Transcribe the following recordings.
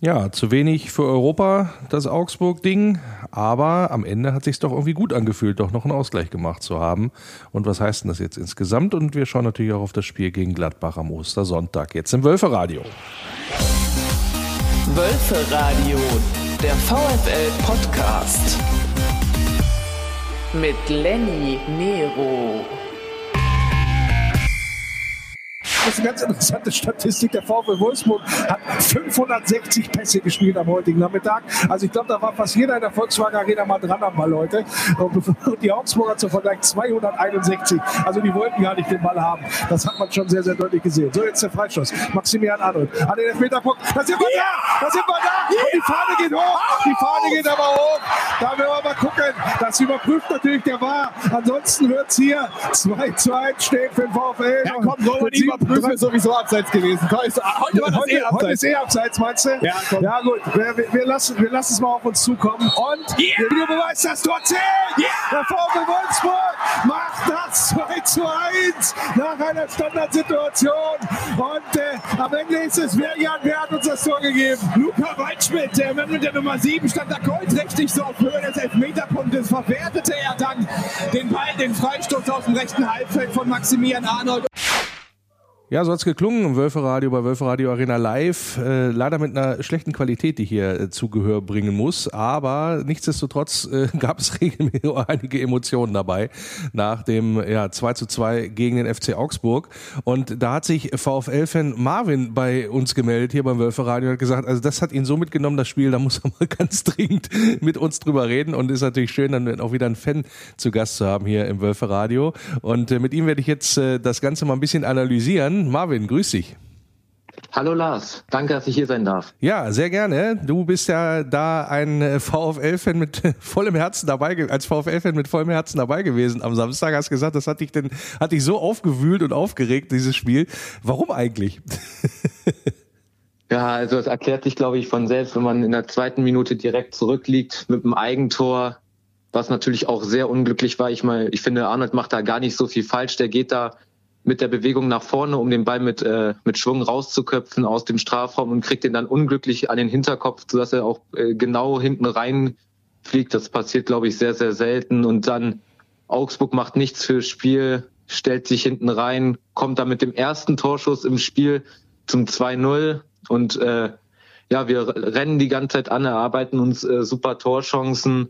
Ja, zu wenig für Europa, das Augsburg-Ding, aber am Ende hat sich's doch irgendwie gut angefühlt, doch noch einen Ausgleich gemacht zu haben. Und was heißt denn das jetzt insgesamt? Und wir schauen natürlich auch auf das Spiel gegen Gladbach am Ostersonntag, jetzt im Wölfe Radio. Wölfe Radio, der VfL-Podcast mit Lenny Nero. Das ist eine ganz interessante Statistik. Der VfL Wolfsburg hat 560 Pässe gespielt am heutigen Nachmittag. Also ich glaube, da war fast jeder in der Volkswagen Arena mal dran am Ball heute. Und die Augsburger zum Vergleich 261. Also die wollten gar nicht den Ball haben. Das hat man schon sehr, sehr deutlich gesehen. So, jetzt der Freistoß. Maximilian Arnold an den Elfmeterpunkt. Da sind wir da! Da sind wir da! Und die Fahne geht hoch! Die Fahne geht aber hoch! Da werden wir mal gucken. Das überprüft natürlich der VAR. Ansonsten hört es hier 2:1 steht für den VfL. Ja, komm, so und die Prüfe ist sowieso abseits gewesen. Heute ist abseits, meinst du? Ja, komm. Ja gut, wir lassen es mal auf uns zukommen. Und der Videobeweis, das Tor zählt! Yeah. Der VfL Wolfsburg macht das 2:1 nach einer Standardsituation. Und am Ende ist es wer hat uns das Tor gegeben? Luca Waldschmidt, mit der Nummer 7 stand da goldrichtig so auf Höhe des Elfmeterpunktes. Verwertete er dann den Ball, den Freistoß aus dem rechten Halbfeld von Maximilian Arnold. Ja, so hat's geklungen im Wölfe Radio bei Wölfe Radio Arena Live. Leider mit einer schlechten Qualität, die hier Zugehör bringen muss. Aber nichtsdestotrotz gab es regelmäßig einige Emotionen dabei nach dem 2:2 gegen den FC Augsburg. Und da hat sich VfL-Fan Marvin bei uns gemeldet hier beim Wölfe Radio und hat gesagt, also das hat ihn so mitgenommen, das Spiel, da muss er mal ganz dringend mit uns drüber reden. Und ist natürlich schön, dann auch wieder einen Fan zu Gast zu haben hier im Wölfe Radio. Und mit ihm werde ich jetzt das Ganze mal ein bisschen analysieren. Marvin, grüß dich. Hallo Lars, danke, dass ich hier sein darf. Ja, sehr gerne. Du bist ja da ein VfL-Fan mit vollem Herzen dabei, als VfL-Fan mit vollem Herzen dabei gewesen am Samstag. Hast gesagt, das hat dich so aufgewühlt und aufgeregt, dieses Spiel. Warum eigentlich? Ja, also es erklärt sich, glaube ich, von selbst, wenn man in der zweiten Minute direkt zurückliegt mit einem Eigentor, was natürlich auch sehr unglücklich war. Ich finde, Arnold macht da gar nicht so viel falsch. Der geht da mit der Bewegung nach vorne, um den Ball mit Schwung rauszuköpfen aus dem Strafraum und kriegt den dann unglücklich an den Hinterkopf, sodass er auch genau hinten reinfliegt. Das passiert, glaube ich, sehr, sehr selten. Und dann Augsburg macht nichts fürs Spiel, stellt sich hinten rein, kommt dann mit dem ersten Torschuss im Spiel zum 2:0. Und wir rennen die ganze Zeit an, erarbeiten uns super Torchancen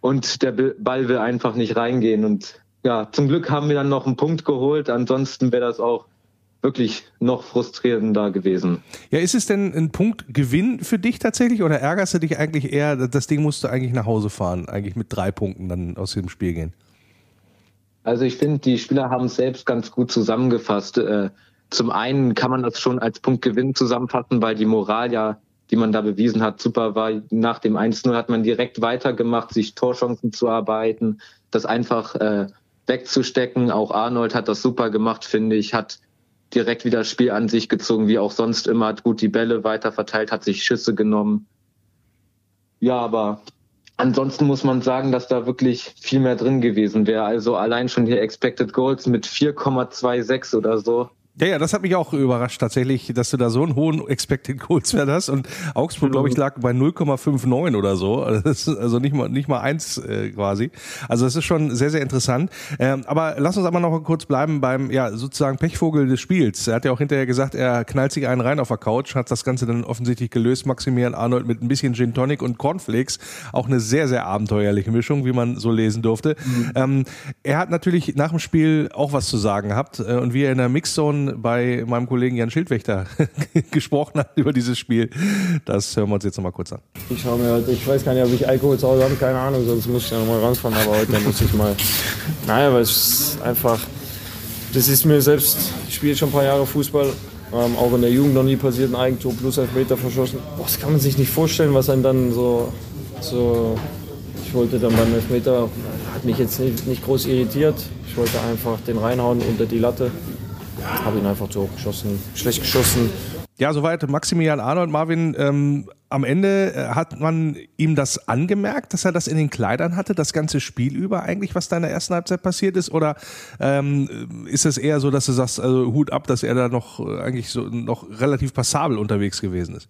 und der Ball will einfach nicht reingehen. Und ja, zum Glück haben wir dann noch einen Punkt geholt. Ansonsten wäre das auch wirklich noch frustrierender gewesen. Ja, ist es denn ein Punktgewinn für dich tatsächlich oder ärgerst du dich eigentlich eher, das Ding musst du eigentlich nach Hause fahren, eigentlich mit 3 Punkten dann aus dem Spiel gehen? Also ich finde, die Spieler haben es selbst ganz gut zusammengefasst. Zum einen kann man das schon als Punktgewinn zusammenfassen, weil die Moral ja, die man da bewiesen hat, super war. Nach dem 1:0 hat man direkt weitergemacht, sich Torchancen zu erarbeiten, das einfach wegzustecken. Auch Arnold hat das super gemacht, finde ich, hat direkt wieder das Spiel an sich gezogen, wie auch sonst immer, hat gut die Bälle weiter verteilt, hat sich Schüsse genommen. Ja, aber ansonsten muss man sagen, dass da wirklich viel mehr drin gewesen wäre. Also allein schon hier Expected Goals mit 4,26 oder so. Ja, das hat mich auch überrascht tatsächlich, dass du da so einen hohen Expected Goals Wert hast und Augsburg, glaube ich, lag bei 0,59 oder so, also nicht mal 1 quasi. Also das ist schon sehr, sehr interessant. Aber lass uns aber noch kurz bleiben beim sozusagen Pechvogel des Spiels. Er hat ja auch hinterher gesagt, er knallt sich einen rein auf der Couch, hat das Ganze dann offensichtlich gelöst. Maximilian Arnold mit ein bisschen Gin Tonic und Cornflakes, auch eine sehr, sehr abenteuerliche Mischung, wie man so lesen durfte. Mhm. Er hat natürlich nach dem Spiel auch was zu sagen gehabt und wie er in der Mixzone bei meinem Kollegen Jan Schildwächter gesprochen hat über dieses Spiel. Das hören wir uns jetzt nochmal kurz an. Ich weiß gar nicht, ob ich Alkohol zu Hause habe, keine Ahnung, sonst muss ich ja nochmal rausfahren, aber heute muss ich mal. Naja, weil es einfach, das ist mir selbst, ich spiele schon ein paar Jahre Fußball, auch in der Jugend noch nie passiert, ein Eigentor plus Elfmeter verschossen. Boah, das kann man sich nicht vorstellen, was einem dann so ich wollte dann beim Elfmeter, hat mich jetzt nicht groß irritiert, ich wollte einfach den reinhauen unter die Latte. Habe ihn einfach zu hoch geschossen, schlecht geschossen. Ja, soweit Maximilian Arnold. Marvin, am Ende hat man ihm das angemerkt, dass er das in den Kleidern hatte, das ganze Spiel über eigentlich, was da in der ersten Halbzeit passiert ist? Oder ist es eher so, dass du sagst, also Hut ab, dass er da noch eigentlich so noch relativ passabel unterwegs gewesen ist?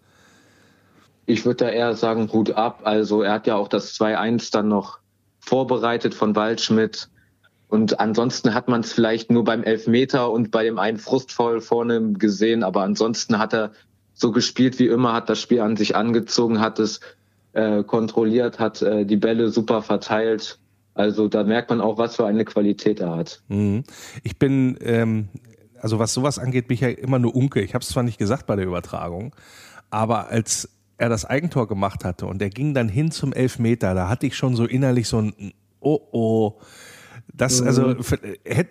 Ich würde da eher sagen, Hut ab. Also er hat ja auch das 2-1 dann noch vorbereitet von Waldschmidt. Und ansonsten hat man es vielleicht nur beim Elfmeter und bei dem einen Frustfoul vorne gesehen. Aber ansonsten hat er so gespielt wie immer, hat das Spiel an sich angezogen, hat es kontrolliert, hat die Bälle super verteilt. Also da merkt man auch, was für eine Qualität er hat. Ich bin, also was sowas angeht, bin ich ja immer nur Unke. Ich habe es zwar nicht gesagt bei der Übertragung, aber als er das Eigentor gemacht hatte und er ging dann hin zum Elfmeter, da hatte ich schon so innerlich so ein Oh. Das, also,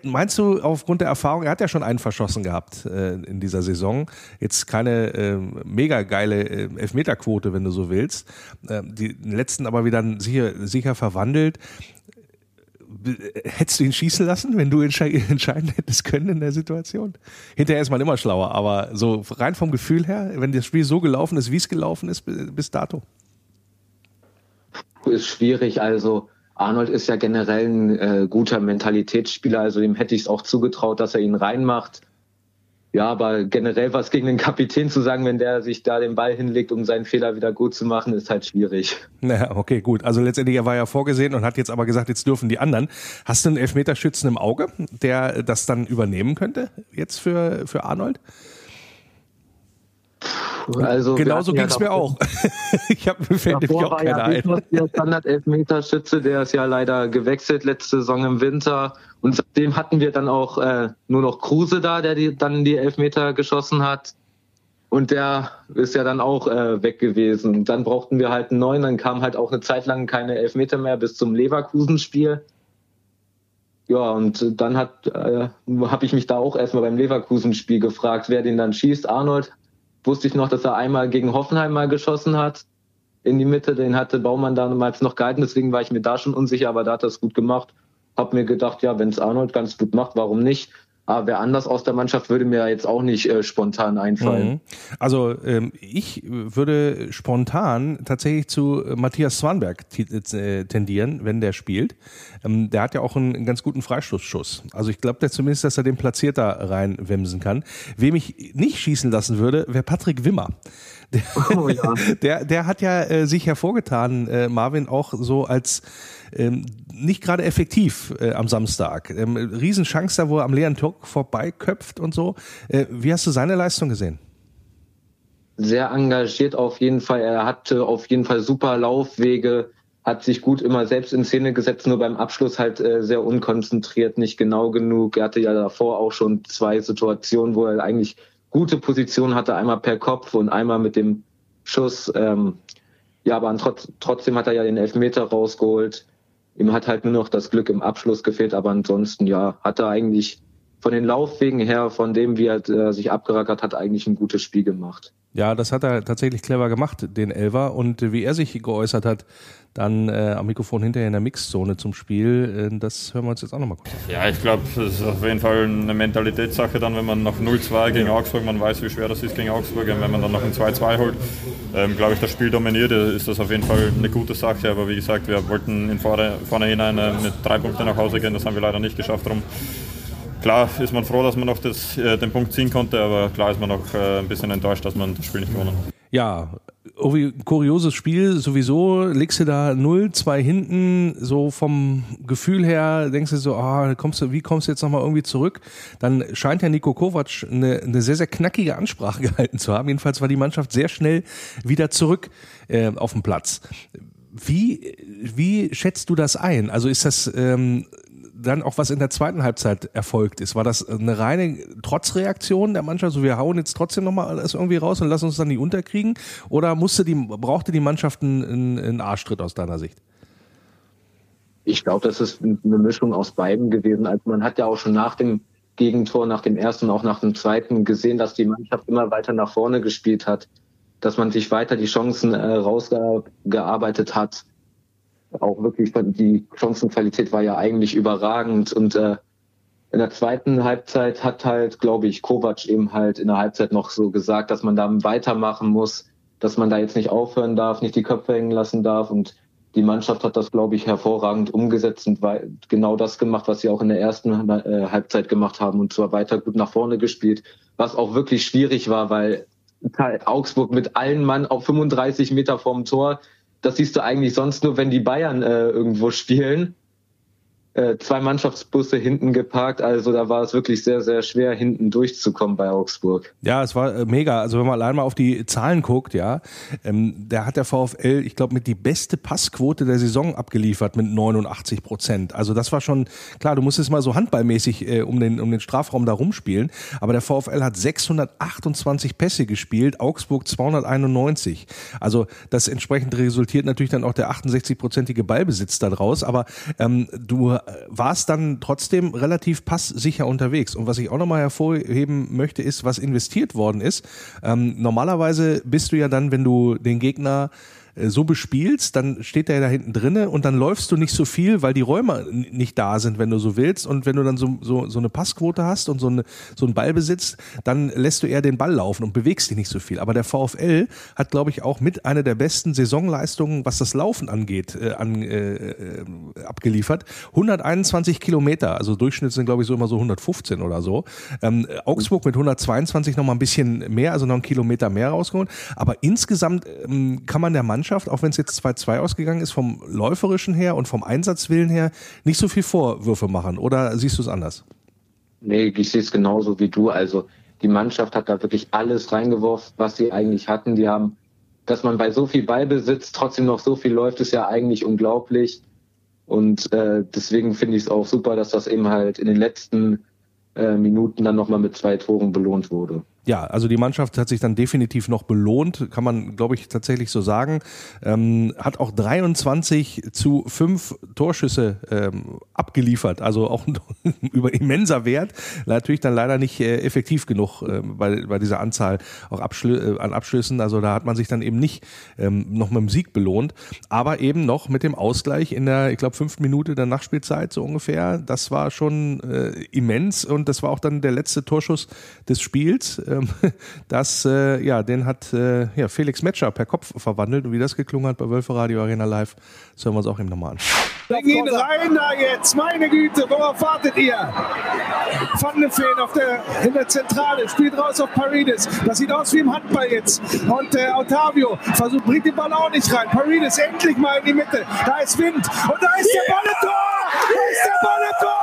meinst du aufgrund der Erfahrung, er hat ja schon einen verschossen gehabt in dieser Saison, jetzt keine mega geile Elfmeterquote, wenn du so willst, den letzten aber wieder sicher verwandelt. Hättest du ihn schießen lassen, wenn du entscheiden hättest können in der Situation? Hinterher ist man immer schlauer, aber so rein vom Gefühl her, wenn das Spiel so gelaufen ist, wie es gelaufen ist bis dato. Ist schwierig, also Arnold ist ja generell ein guter Mentalitätsspieler, also dem hätte ich es auch zugetraut, dass er ihn reinmacht. Ja, aber generell was gegen den Kapitän zu sagen, wenn der sich da den Ball hinlegt, um seinen Fehler wieder gut zu machen, ist halt schwierig. Naja, okay, gut. Also letztendlich, er war ja vorgesehen und hat jetzt aber gesagt, jetzt dürfen die anderen. Hast du einen Elfmeterschützen im Auge, der das dann übernehmen könnte jetzt für Arnold? Also, genauso ging es mir auch. Ich habe mir fällt nämlich auch keiner ein. Davor war ja der Standard-Elfmeterschütze, der ist ja leider gewechselt letzte Saison im Winter. Und seitdem hatten wir dann auch nur noch Kruse da, der dann die Elfmeter geschossen hat. Und der ist ja dann auch weg gewesen. Und dann brauchten wir halt einen neuen. Dann kam halt auch eine Zeit lang keine Elfmeter mehr bis zum Leverkusen-Spiel. Ja, und dann habe ich mich da auch erstmal beim Leverkusen-Spiel gefragt, wer den dann schießt. Arnold. Wusste ich noch, dass er einmal gegen Hoffenheim mal geschossen hat in die Mitte. Den hatte Baumann damals noch gehalten, deswegen war ich mir da schon unsicher, aber da hat er es gut gemacht. Hab mir gedacht, ja, wenn es Arnold ganz gut macht, warum nicht? Aber wer anders aus der Mannschaft würde mir jetzt auch nicht spontan einfallen. Mhm. Also ich würde spontan tatsächlich zu Matthias Svanberg tendieren, wenn der spielt. Der hat ja auch einen ganz guten Freistoßschuss. Also ich glaube zumindest, dass er den platziert da reinwemsen kann. Wem ich nicht schießen lassen würde, wäre Patrick Wimmer. Oh, ja. Der hat ja sich hervorgetan, Marvin, auch so als nicht gerade effektiv am Samstag. Riesenchance da, wo er am leeren Tor vorbeiköpft und so. Wie hast du seine Leistung gesehen? Sehr engagiert auf jeden Fall. Er hatte auf jeden Fall super Laufwege, hat sich gut immer selbst in Szene gesetzt, nur beim Abschluss halt sehr unkonzentriert, nicht genau genug. Er hatte ja davor auch schon zwei Situationen, wo er eigentlich gute Position hatte, einmal per Kopf und einmal mit dem Schuss. Ja, aber trotzdem hat er ja den Elfmeter rausgeholt. Ihm hat halt nur noch das Glück im Abschluss gefehlt, aber ansonsten ja, hat er eigentlich von den Laufwegen her, von dem, wie er sich abgerackert hat, eigentlich ein gutes Spiel gemacht. Ja, das hat er tatsächlich clever gemacht, den Elfer. Und wie er sich geäußert hat, dann am Mikrofon hinterher in der Mixzone zum Spiel, das hören wir uns jetzt auch nochmal kurz. Ja, ich glaube, das ist auf jeden Fall eine Mentalitätssache dann, wenn man nach 0-2 gegen Augsburg, man weiß, wie schwer das ist gegen Augsburg, und wenn man dann noch ein 2-2 holt, glaube ich, das Spiel dominiert, ist das auf jeden Fall eine gute Sache. Aber wie gesagt, wir wollten in vornherein mit 3 Punkten nach Hause gehen, das haben wir leider nicht geschafft, drum. Klar ist man froh, dass man noch den Punkt ziehen konnte, aber klar ist man noch ein bisschen enttäuscht, dass man das Spiel nicht gewonnen hat. Ja, kurioses Spiel sowieso, legst du da 0-2 hinten, so vom Gefühl her denkst du so, wie kommst du jetzt nochmal irgendwie zurück? Dann scheint ja Niko Kovac eine sehr, sehr knackige Ansprache gehalten zu haben, jedenfalls war die Mannschaft sehr schnell wieder zurück auf dem Platz. Wie schätzt du das ein? Also ist das... dann auch was in der zweiten Halbzeit erfolgt ist. War das eine reine Trotzreaktion der Mannschaft? So, wir hauen jetzt trotzdem nochmal alles irgendwie raus und lassen uns dann nicht unterkriegen? Oder brauchte die Mannschaft einen Arschtritt aus deiner Sicht? Ich glaube, das ist eine Mischung aus beiden gewesen. Also man hat ja auch schon nach dem Gegentor, nach dem ersten, auch nach dem zweiten gesehen, dass die Mannschaft immer weiter nach vorne gespielt hat, dass man sich weiter die Chancen rausgearbeitet hat. Auch wirklich, die Chancenqualität war ja eigentlich überragend. Und in der zweiten Halbzeit hat halt, glaube ich, Kovac eben halt in der Halbzeit noch so gesagt, dass man da weitermachen muss, dass man da jetzt nicht aufhören darf, nicht die Köpfe hängen lassen darf. Und die Mannschaft hat das, glaube ich, hervorragend umgesetzt und genau das gemacht, was sie auch in der ersten Halbzeit gemacht haben. Und zwar weiter gut nach vorne gespielt, was auch wirklich schwierig war, weil Augsburg mit allen Mann auf 35 Meter vorm Tor. Das siehst du eigentlich sonst nur, wenn die Bayern irgendwo spielen. Zwei Mannschaftsbusse hinten geparkt, also da war es wirklich sehr, sehr schwer, hinten durchzukommen bei Augsburg. Ja, es war mega. Also wenn man allein mal auf die Zahlen guckt, ja, da hat der VfL, ich glaube, mit die beste Passquote der Saison abgeliefert mit 89%. Also das war schon, klar, du musstest mal so handballmäßig um den Strafraum da rumspielen, aber der VfL hat 628 Pässe gespielt, Augsburg 291. Also das entsprechend resultiert natürlich dann auch der 68-prozentige Ballbesitz da draus, aber du war es dann trotzdem relativ passsicher unterwegs. Und was ich auch nochmal hervorheben möchte, ist, was investiert worden ist. Normalerweise bist du ja dann, wenn du den Gegner so bespielst, dann steht der ja da hinten drinne und dann läufst du nicht so viel, weil die Räume nicht da sind, wenn du so willst. Und wenn du dann so eine Passquote hast und so einen Ballbesitz, dann lässt du eher den Ball laufen und bewegst dich nicht so viel. Aber der VfL hat, glaube ich, auch mit einer der besten Saisonleistungen, was das Laufen angeht, abgeliefert. 121 Kilometer, also Durchschnitt sind, glaube ich, so immer so 115 oder so. Augsburg mit 122 nochmal ein bisschen mehr, also noch einen Kilometer mehr rausgeholt. Aber insgesamt kann man der Mannschaft, auch wenn es jetzt 2-2 ausgegangen ist, vom läuferischen her und vom Einsatzwillen her nicht so viel Vorwürfe machen. Oder siehst du es anders? Nee, ich sehe es genauso wie du. Also die Mannschaft hat da wirklich alles reingeworfen, was sie eigentlich hatten. Die haben, dass man bei so viel Ballbesitz trotzdem noch so viel läuft, ist ja eigentlich unglaublich. Und deswegen finde ich es auch super, dass das eben halt in den letzten Minuten dann nochmal mit 2 Toren belohnt wurde. Ja, also die Mannschaft hat sich dann definitiv noch belohnt, kann man, glaube ich, tatsächlich so sagen. Hat auch 23-5 Torschüsse abgeliefert, also auch ein über immenser Wert. Natürlich dann leider nicht effektiv genug bei dieser Anzahl auch an Abschlüssen. Also da hat man sich dann eben nicht noch mit dem Sieg belohnt, aber eben noch mit dem Ausgleich in der, ich glaube, 5. Minute der Nachspielzeit so ungefähr. Das war schon immens und das war auch dann der letzte Torschuss des Spiels. Den hat Felix Nmecha per Kopf verwandelt und wie das geklungen hat bei Wölfe Radio Arena Live, das hören wir uns auch eben nochmal an. Ihn rein da jetzt, meine Güte, worauf wartet ihr? Van de Veen in der Zentrale, spielt raus auf Parides, das sieht aus wie im Handball jetzt und Ottavio bringt den Ball auch nicht rein, Parides endlich mal in die Mitte, da ist Wind und da ist der Ball im Tor,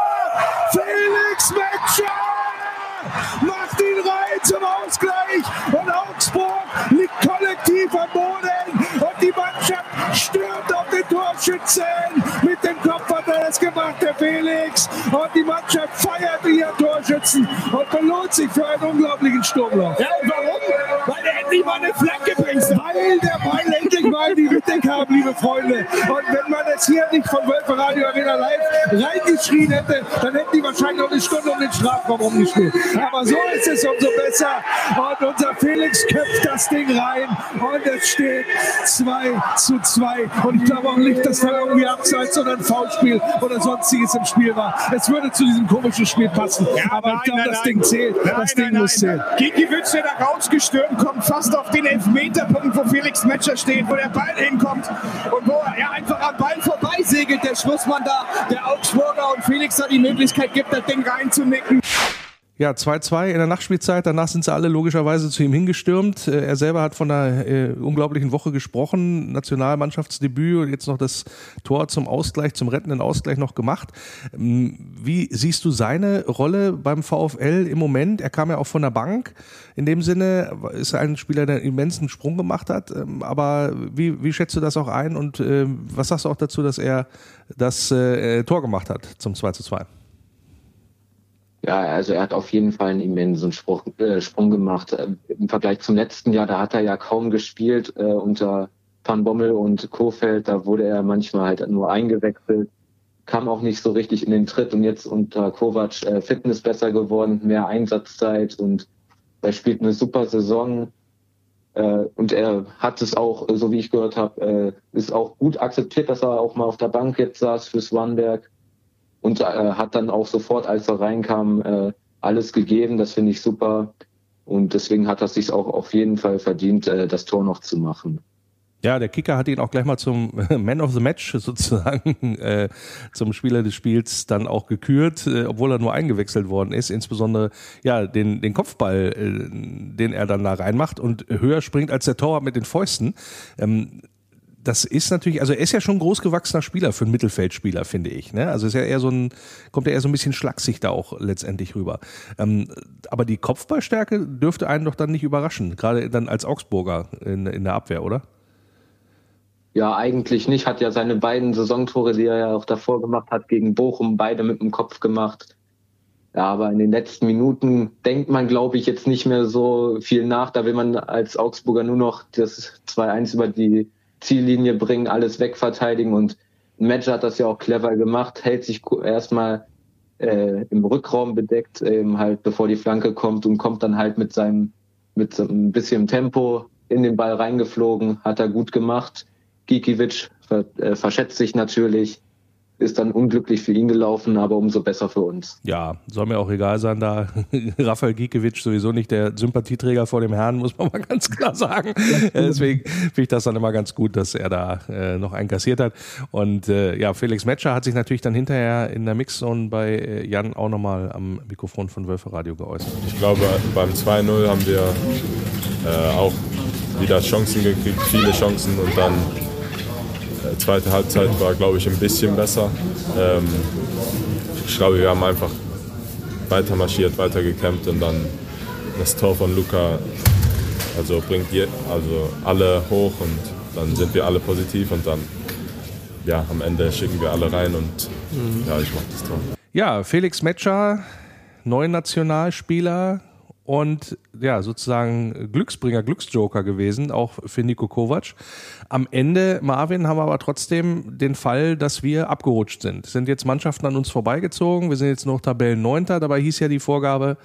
Felix Nmecha! Macht ihn rein zum Ausgleich und Augsburg liegt kollektiv am Boden und die Mannschaft stürmt auf den Torschützen. Mit dem Kopf hat er das gemacht, der Felix, und die Mannschaft feiert ihren Torschützen und belohnt sich für einen unglaublichen Sturmlauf. Ja, und warum? Weil er endlich mal eine Flanke bringt. Weil der Ball endlich mal die Mitte kam, liebe Freunde. Und wenn man es hier nicht von Wölfe Radio Arena Live reingeschrien hätte, dann hätten die wahrscheinlich noch eine Stunde um den Strafraum rumgespielt. Aber so ist es umso besser. Und unser Felix köpft das Ding rein. Und es steht 2-2. Und ich glaube auch nicht, dass da irgendwie Abseits oder ein Foulspiel oder sonstiges im Spiel war. Es würde zu diesem komischen Spiel passen. Ja, aber ich glaube, das Ding zählt. Das Ding muss zählen. Gikiewicz, der da rausgestürmt kommt, fast auf den Elfmeterpunkt, wo Felix Nmecha steht, wo der Ball hinkommt. Und wo er einfach am Ball vorbeisegelt, der Schlussmann da, der Augsburger. Und Felix da die Möglichkeit gibt, das Ding reinzunicken. Ja, 2-2 in der Nachspielzeit, danach sind sie alle logischerweise zu ihm hingestürmt. Er selber hat von einer unglaublichen Woche gesprochen, Nationalmannschaftsdebüt und jetzt noch das Tor zum Ausgleich, zum rettenden Ausgleich noch gemacht. Wie siehst du seine Rolle beim VfL im Moment? Er kam ja auch von der Bank, in dem Sinne ist er ein Spieler, der einen immensen Sprung gemacht hat, aber wie schätzt du das auch ein und was sagst du auch dazu, dass er das Tor gemacht hat zum 2-2? Ja, also er hat auf jeden Fall einen immensen Sprung gemacht. Im Vergleich zum letzten Jahr, da hat er ja kaum gespielt unter Van Bommel und Kofeld. Da wurde er manchmal halt nur eingewechselt, kam auch nicht so richtig in den Tritt. Und jetzt unter Kovac Fitness besser geworden, mehr Einsatzzeit und er spielt eine super Saison. Und er hat es auch, so wie ich gehört habe, ist auch gut akzeptiert, dass er auch mal auf der Bank jetzt saß für Svanberg. Und hat dann auch sofort, als er reinkam, alles gegeben. Das finde ich super. Und deswegen hat er es sich auch auf jeden Fall verdient, das Tor noch zu machen. Ja, der Kicker hat ihn auch gleich mal zum Man of the Match sozusagen, zum Spieler des Spiels dann auch gekürt, obwohl er nur eingewechselt worden ist. Insbesondere ja den Kopfball, den er dann da reinmacht und höher springt als der Torwart mit den Fäusten. Das ist natürlich, also er ist ja schon ein großgewachsener Spieler für einen Mittelfeldspieler, finde ich. Ne? Also ist ja eher kommt ja eher so ein bisschen schlaksig da auch letztendlich rüber. Aber die Kopfballstärke dürfte einen doch dann nicht überraschen, gerade dann als Augsburger in der Abwehr, oder? Ja, eigentlich nicht. Hat ja seine beiden Saisontore, die er ja auch davor gemacht hat, gegen Bochum, beide mit dem Kopf gemacht. Ja, aber in den letzten Minuten denkt man, glaube ich, jetzt nicht mehr so viel nach. Da will man als Augsburger nur noch das 2-1 über die Ziellinie bringen, alles wegverteidigen. Und Nmecha hat das ja auch clever gemacht, hält sich erstmal im Rückraum bedeckt, halt bevor die Flanke kommt, und kommt dann halt mit so ein bisschen Tempo in den Ball reingeflogen, hat er gut gemacht. Gikiewicz verschätzt sich natürlich, ist dann unglücklich für ihn gelaufen, aber umso besser für uns. Ja, soll mir auch egal sein, da Rafał Gikiewicz sowieso nicht der Sympathieträger vor dem Herrn, muss man mal ganz klar sagen. Deswegen finde ich das dann immer ganz gut, dass er da noch einen kassiert hat. Und ja, Felix Nmecha hat sich natürlich dann hinterher in der Mixzone bei Jan auch nochmal am Mikrofon von Wölfe Radio geäußert. Ich glaube, beim 2-0 haben wir auch wieder Chancen gekriegt, viele Chancen, und dann zweite Halbzeit war, glaube ich, ein bisschen besser. Ich glaube, wir haben einfach weiter marschiert, weiter gekämpft, und dann das Tor von Luca bringt alle hoch, und dann sind wir alle positiv, und dann ja, am Ende schicken wir alle rein, und ja, ich mache das Tor. Ja, Felix Nmecha, Neunationalspieler und ja, sozusagen Glücksbringer, Glücksjoker gewesen, auch für Niko Kovac. Am Ende, Marvin, haben wir aber trotzdem den Fall, dass wir abgerutscht sind. Es sind jetzt Mannschaften an uns vorbeigezogen, wir sind jetzt noch Tabellenneunter, dabei hieß ja die Vorgabe,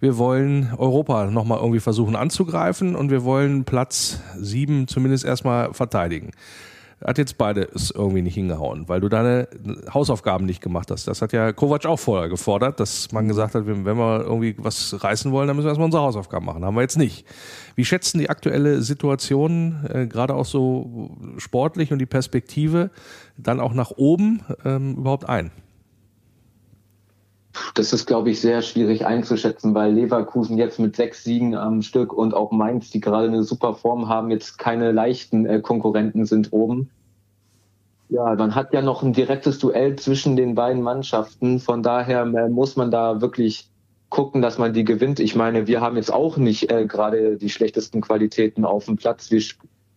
wir wollen Europa nochmal irgendwie versuchen anzugreifen und wir wollen Platz 7 zumindest erstmal verteidigen. Hat jetzt beides irgendwie nicht hingehauen, weil du deine Hausaufgaben nicht gemacht hast. Das hat ja Kovac auch vorher gefordert, dass man gesagt hat, wenn wir irgendwie was reißen wollen, dann müssen wir erstmal unsere Hausaufgaben machen. Haben wir jetzt nicht. Wie schätzen die aktuelle Situation, gerade auch so sportlich und die Perspektive dann auch nach oben überhaupt ein? Das ist, glaube ich, sehr schwierig einzuschätzen, weil Leverkusen jetzt mit 6 Siegen am Stück und auch Mainz, die gerade eine super Form haben, jetzt keine leichten Konkurrenten sind oben. Ja, man hat ja noch ein direktes Duell zwischen den beiden Mannschaften. Von daher muss man da wirklich gucken, dass man die gewinnt. Ich meine, wir haben jetzt auch nicht gerade die schlechtesten Qualitäten auf dem Platz.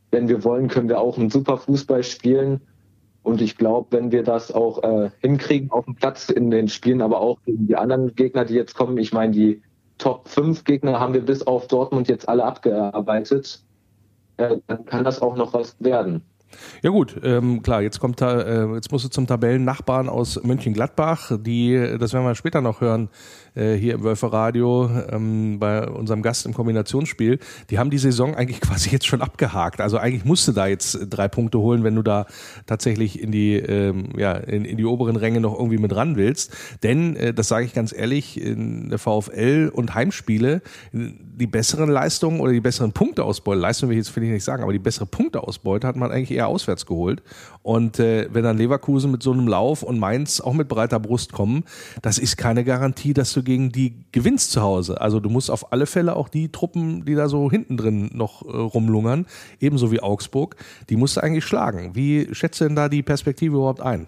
Wenn wir wollen, können wir auch einen super Fußball spielen. Und ich glaube, wenn wir das auch hinkriegen auf dem Platz in den Spielen, aber auch gegen die anderen Gegner, die jetzt kommen, ich meine, die Top 5 Gegner haben wir bis auf Dortmund jetzt alle abgearbeitet, dann kann das auch noch was werden. Ja gut, klar, jetzt musst du zum Tabellennachbarn aus Mönchengladbach, die, das werden wir später noch hören, hier im Wölfe Radio, bei unserem Gast im Kombinationsspiel, die haben die Saison eigentlich quasi jetzt schon abgehakt. Also eigentlich musst du da jetzt 3 Punkte holen, wenn du da tatsächlich in die, in die oberen Ränge noch irgendwie mit ran willst. Denn, das sage ich ganz ehrlich, in der VfL und Heimspiele, die besseren Leistungen oder die besseren Punkteausbeute, Leistung will ich jetzt nicht sagen, aber die bessere Punkteausbeute hat man eigentlich eher auswärts geholt. Und wenn dann Leverkusen mit so einem Lauf und Mainz auch mit breiter Brust kommen, das ist keine Garantie, dass du gegen die gewinnst zu Hause. Also du musst auf alle Fälle auch die Truppen, die da so hinten drin noch rumlungern, ebenso wie Augsburg, die musst du eigentlich schlagen. Wie schätzt du denn da die Perspektive überhaupt ein?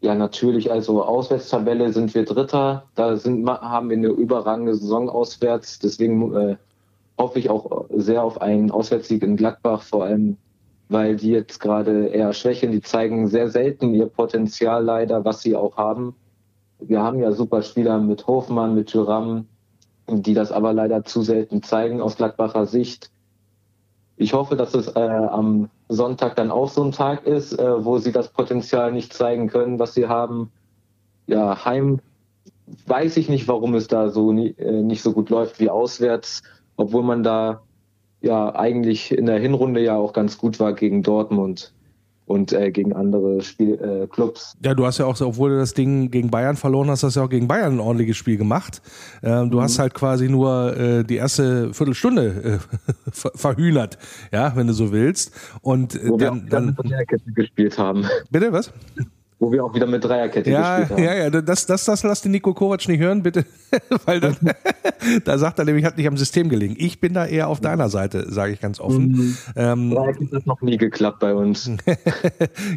Ja, natürlich. Also Auswärtstabelle sind wir Dritter. Haben wir eine überragende Saison auswärts. Deswegen hoffe ich auch sehr auf einen Auswärtssieg in Gladbach, vor allem weil die jetzt gerade eher schwächeln. Die zeigen sehr selten ihr Potenzial leider, was sie auch haben. Wir haben ja super Spieler mit Hofmann, mit Thuram, die das aber leider zu selten zeigen aus Gladbacher Sicht. Ich hoffe, dass es am Sonntag dann auch so ein Tag ist, wo sie das Potenzial nicht zeigen können, was sie haben. Ja, Heim weiß ich nicht, warum es da so nicht so gut läuft wie auswärts, obwohl man da ja eigentlich in der Hinrunde ja auch ganz gut war gegen Dortmund. und gegen andere Clubs. Ja, du hast ja auch, obwohl du das Ding gegen Bayern verloren hast, hast du ja auch gegen Bayern ein ordentliches Spiel gemacht. Du hast halt quasi nur die erste Viertelstunde verhühnert, ja, wenn du so willst. Und wo dann wir auch gespielt haben. Bitte, was? Wo wir auch wieder mit Dreierkette gespielt haben. Ja, das lasst den Niko Kovac nicht hören, bitte. Weil das, da sagt er nämlich, hat nicht am System gelegen. Ich bin da eher auf deiner Seite, sage ich ganz offen. Dreierkette hat noch nie geklappt bei uns.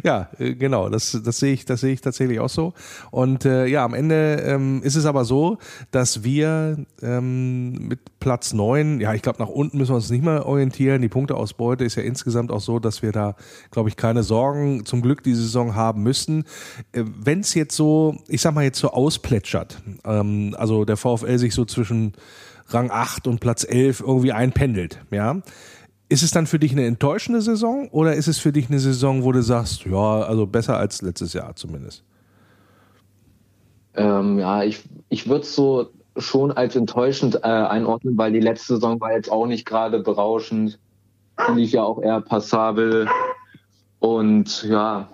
Ja, genau, das sehe ich tatsächlich auch so. Und ja, am Ende ist es aber so, dass wir mit Platz 9, ja, ich glaube, nach unten müssen wir uns nicht mehr orientieren. Die Punkteausbeute ist ja insgesamt auch so, dass wir da, glaube ich, keine Sorgen zum Glück diese Saison haben müssen. Wenn es jetzt so, ich sag mal jetzt so ausplätschert, also der VfL sich so zwischen Rang 8 und Platz 11 irgendwie einpendelt, ja, ist es dann für dich eine enttäuschende Saison oder ist es für dich eine Saison, wo du sagst, ja, also besser als letztes Jahr zumindest? Ja, ich würde es so schon als enttäuschend einordnen, weil die letzte Saison war jetzt auch nicht gerade berauschend, lief ja auch eher passabel und ja,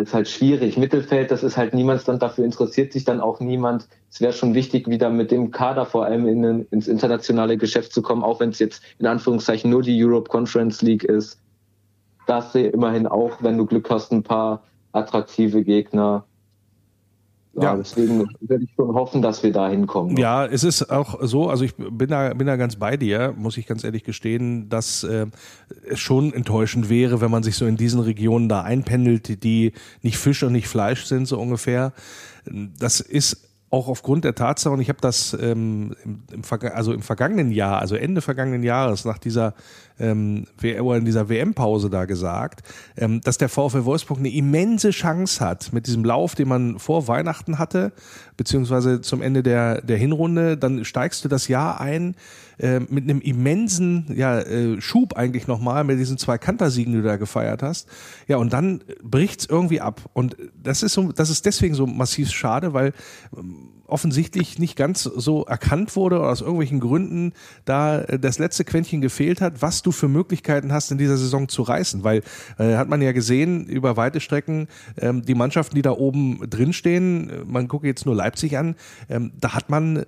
ist halt schwierig. Mittelfeld, das ist halt Niemandsland, dafür interessiert sich dann auch niemand. Es wäre schon wichtig, wieder mit dem Kader vor allem ins internationale Geschäft zu kommen, auch wenn es jetzt in Anführungszeichen nur die Europe Conference League ist. Das sehe immerhin auch, wenn du Glück hast, ein paar attraktive Gegner. Ja, deswegen würde ich schon hoffen, dass wir da hinkommen. Ja, es ist auch so, also ich bin da ganz bei dir, muss ich ganz ehrlich gestehen, dass es schon enttäuschend wäre, wenn man sich so in diesen Regionen da einpendelt, die nicht Fisch und nicht Fleisch sind, so ungefähr. Das ist auch aufgrund der Tatsache, und ich habe das im vergangenen Jahr, also Ende vergangenen Jahres, nach dieser WM-Pause da gesagt, dass der VfL Wolfsburg eine immense Chance hat mit diesem Lauf, den man vor Weihnachten hatte, beziehungsweise zum Ende der Hinrunde, dann steigst du das Jahr ein mit einem immensen Schub eigentlich nochmal, mit diesen 2 Kantersiegen, die du da gefeiert hast. Ja, und dann bricht's irgendwie ab. Und das ist deswegen so massiv schade, weil offensichtlich nicht ganz so erkannt wurde oder aus irgendwelchen Gründen da das letzte Quäntchen gefehlt hat, was du für Möglichkeiten hast, in dieser Saison zu reißen. Weil hat man ja gesehen, über weite Strecken, die Mannschaften, die da oben drinstehen, man gucke jetzt nur Leipzig an, da hat man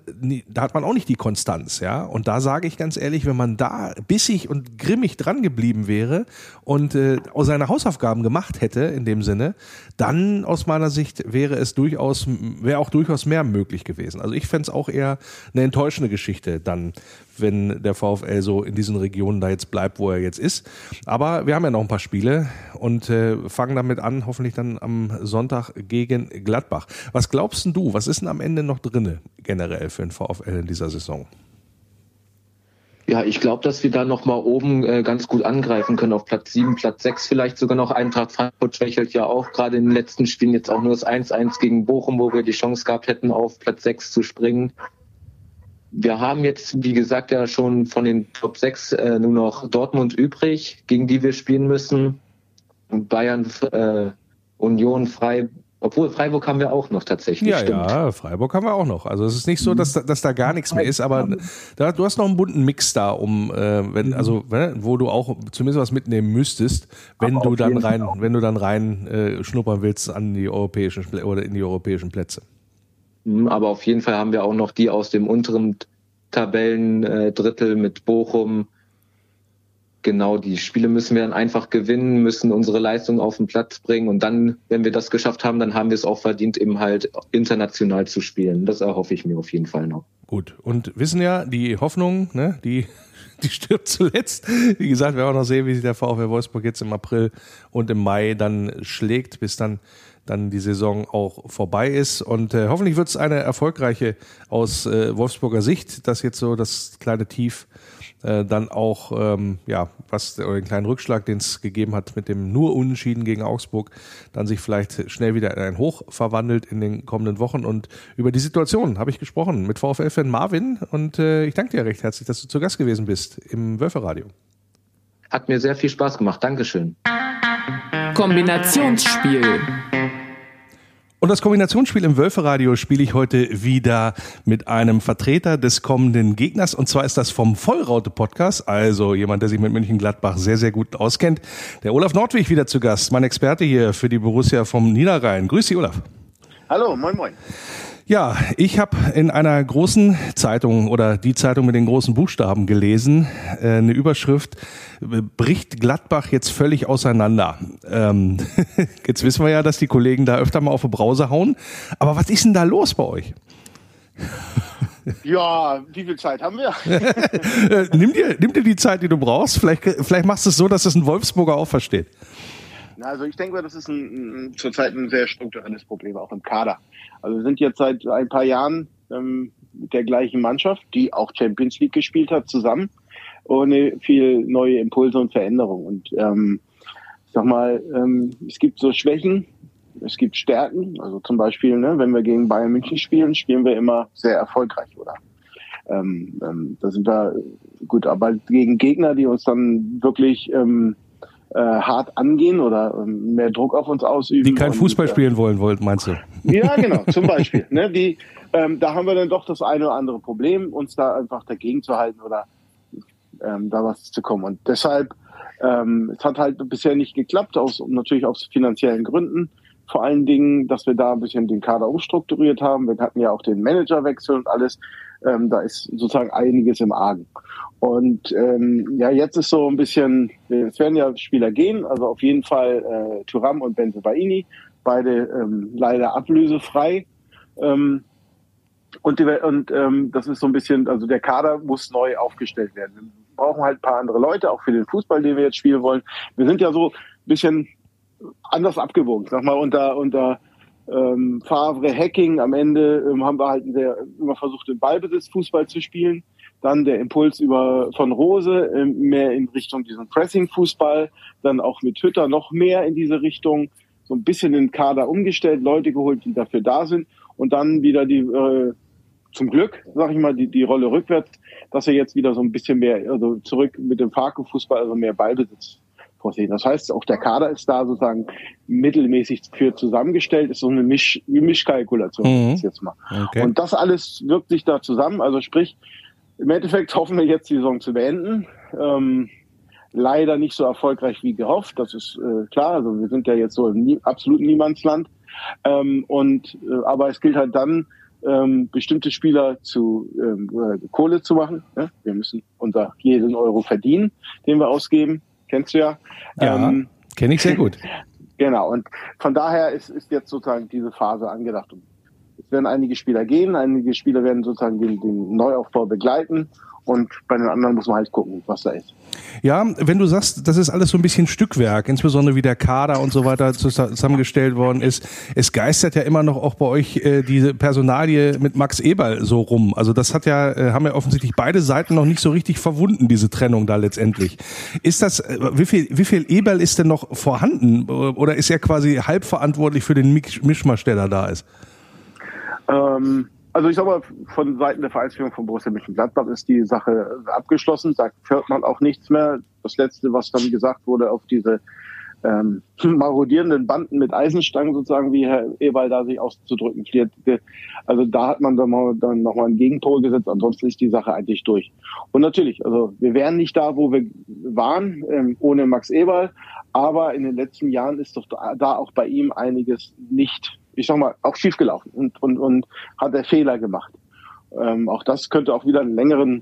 auch nicht die Konstanz. Ja? Und da sage ich ganz ehrlich, wenn man da bissig und grimmig dran geblieben wäre und seine Hausaufgaben gemacht hätte, in dem Sinne, dann aus meiner Sicht wäre auch durchaus mehr möglich gewesen. Also ich fände es auch eher eine enttäuschende Geschichte dann, wenn der VfL so in diesen Regionen da jetzt bleibt, wo er jetzt ist. Aber wir haben ja noch ein paar Spiele und fangen damit an, hoffentlich dann am Sonntag gegen Gladbach. Was glaubst denn du, was ist denn am Ende noch drin generell für den VfL in dieser Saison? Ja, ich glaube, dass wir da nochmal oben ganz gut angreifen können, auf Platz 7, Platz 6 vielleicht sogar noch. Eintracht Frankfurt schwächelt ja auch, gerade in den letzten Spielen jetzt auch nur das 1-1 gegen Bochum, wo wir die Chance gehabt hätten, auf Platz 6 zu springen. Wir haben jetzt, wie gesagt, ja schon von den Top 6 nur noch Dortmund übrig, gegen die wir spielen müssen. Bayern, Union, Freiburg. Obwohl, Freiburg haben wir auch noch tatsächlich, ja, stimmt. Ja, Freiburg haben wir auch noch. Also es ist nicht so, dass da gar nichts mehr ist, aber du hast noch einen bunten Mix da, wo du auch zumindest was mitnehmen müsstest, wenn du dann rein schnuppern willst an die europäischen oder in die europäischen Plätze. Aber auf jeden Fall haben wir auch noch die aus dem unteren Tabellendrittel mit Bochum. Genau, die Spiele müssen wir dann einfach gewinnen, müssen unsere Leistung auf den Platz bringen und dann, wenn wir das geschafft haben, dann haben wir es auch verdient, eben halt international zu spielen. Das erhoffe ich mir auf jeden Fall noch. Gut, und wissen ja, die Hoffnung, ne, die stirbt zuletzt. Wie gesagt, wir werden auch noch sehen, wie sich der VfL Wolfsburg jetzt im April und im Mai dann schlägt, bis dann die Saison auch vorbei ist. Und hoffentlich wird es eine erfolgreiche aus Wolfsburger Sicht, dass jetzt so das kleine Tief dann auch, den kleinen Rückschlag, den es gegeben hat mit dem nur Unentschieden gegen Augsburg, dann sich vielleicht schnell wieder in ein Hoch verwandelt in den kommenden Wochen. Und über die Situation habe ich gesprochen mit VfL-Fan Marvin und ich danke dir recht herzlich, dass du zu Gast gewesen bist im Wölfe Radio. Hat mir sehr viel Spaß gemacht. Dankeschön. Kombinationsspiel. Und das Kombinationsspiel im Wölfe Radio spiele ich heute wieder mit einem Vertreter des kommenden Gegners. Und zwar ist das vom Vollraute-Podcast, also jemand, der sich mit Mönchengladbach sehr, sehr gut auskennt. Der Olaf Nordwig wieder zu Gast, mein Experte hier für die Borussia vom Niederrhein. Grüß dich, Olaf. Hallo, moin, moin. Ja, ich habe in einer großen Zeitung oder die Zeitung mit den großen Buchstaben gelesen, eine Überschrift, bricht Gladbach jetzt völlig auseinander. Jetzt wissen wir ja, dass die Kollegen da öfter mal auf die Brause hauen. Aber was ist denn da los bei euch? Ja, wie viel Zeit haben wir? nimm dir die Zeit, die du brauchst. Vielleicht machst du es so, dass es ein Wolfsburger auch versteht. Also ich denke mal, das ist zurzeit ein sehr strukturelles Problem, auch im Kader. Also wir sind jetzt seit ein paar Jahren mit der gleichen Mannschaft, die auch Champions League gespielt hat, zusammen, ohne viel neue Impulse und Veränderungen. Und es gibt so Schwächen, es gibt Stärken. Also zum Beispiel, wenn wir gegen Bayern München spielen, spielen wir immer sehr erfolgreich, oder? Da sind wir gut, aber gegen Gegner, die uns dann wirklich hart angehen oder mehr Druck auf uns ausüben. Die kein Fußball spielen wollen, meinst du? Ja, genau, zum Beispiel. Da haben wir dann doch das eine oder andere Problem, uns da einfach dagegen zu halten oder da was zu kommen. Und deshalb, es hat halt bisher nicht geklappt, natürlich aus finanziellen Gründen. Vor allen Dingen, dass wir da ein bisschen den Kader umstrukturiert haben. Wir hatten ja auch den Managerwechsel und alles. Da ist sozusagen einiges im Argen. Und jetzt ist so ein bisschen, es werden ja Spieler gehen, also auf jeden Fall Thuram und Ben Sebaini, beide leider ablösefrei. Das ist so ein bisschen, also der Kader muss neu aufgestellt werden. Wir brauchen halt ein paar andere Leute, auch für den Fußball, den wir jetzt spielen wollen. Wir sind ja so ein bisschen anders abgewogen, sag mal, unter Favre, Hacking am Ende haben wir halt immer versucht, im Ballbesitz Fußball zu spielen. Dann der Impuls von Rose mehr in Richtung diesen Pressing-Fußball. Dann auch mit Hütter noch mehr in diese Richtung. So ein bisschen den Kader umgestellt, Leute geholt, die dafür da sind. Und dann wieder zum Glück, sag ich mal, die Rolle rückwärts, dass wir jetzt wieder so ein bisschen mehr, also zurück mit dem Farko-Fußball, also mehr Ballbesitz. Das heißt, auch der Kader ist da sozusagen mittelmäßig für zusammengestellt, ist so eine Mischkalkulation jetzt mal. Okay. Und das alles wirkt sich da zusammen. Also sprich, im Endeffekt hoffen wir jetzt die Saison zu beenden. Leider nicht so erfolgreich wie gehofft, das ist klar. Also wir sind ja jetzt so im absoluten Niemandsland. Aber es gilt halt dann, bestimmte Spieler zu Kohle zu machen. Ne? Wir müssen jeden Euro verdienen, den wir ausgeben. Kennst du ja. Ja, kenne ich sehr gut. Genau, und von daher ist jetzt sozusagen diese Phase angedacht. Es werden einige Spieler gehen, einige Spieler werden sozusagen den Neuaufbau begleiten und bei den anderen muss man halt gucken, was da ist. Ja, wenn du sagst, das ist alles so ein bisschen Stückwerk, insbesondere wie der Kader und so weiter zusammengestellt worden ist, es geistert ja immer noch auch bei euch diese Personalie mit Max Eberl so rum. Also das haben ja offensichtlich beide Seiten noch nicht so richtig verwunden, diese Trennung da letztendlich. Ist das, wie viel Eberl ist denn noch vorhanden oder ist er quasi halb verantwortlich für den Mischmasch, der da ist? Also ich sag mal, von Seiten der Vereinsführung von Borussia Mönchengladbach ist die Sache abgeschlossen. Da hört man auch nichts mehr. Das Letzte, was dann gesagt wurde, auf diese marodierenden Banden mit Eisenstangen sozusagen, wie Herr Eberl da sich auszudrücken pflegt. Also da hat man dann nochmal einen Gegenpol gesetzt. Ansonsten ist die Sache eigentlich durch. Und natürlich, also wir wären nicht da, wo wir waren, ohne Max Eberl. Aber in den letzten Jahren ist doch da auch bei ihm einiges nicht, ich sag mal, auch schiefgelaufen und hat er Fehler gemacht. Auch das könnte auch wieder einen längeren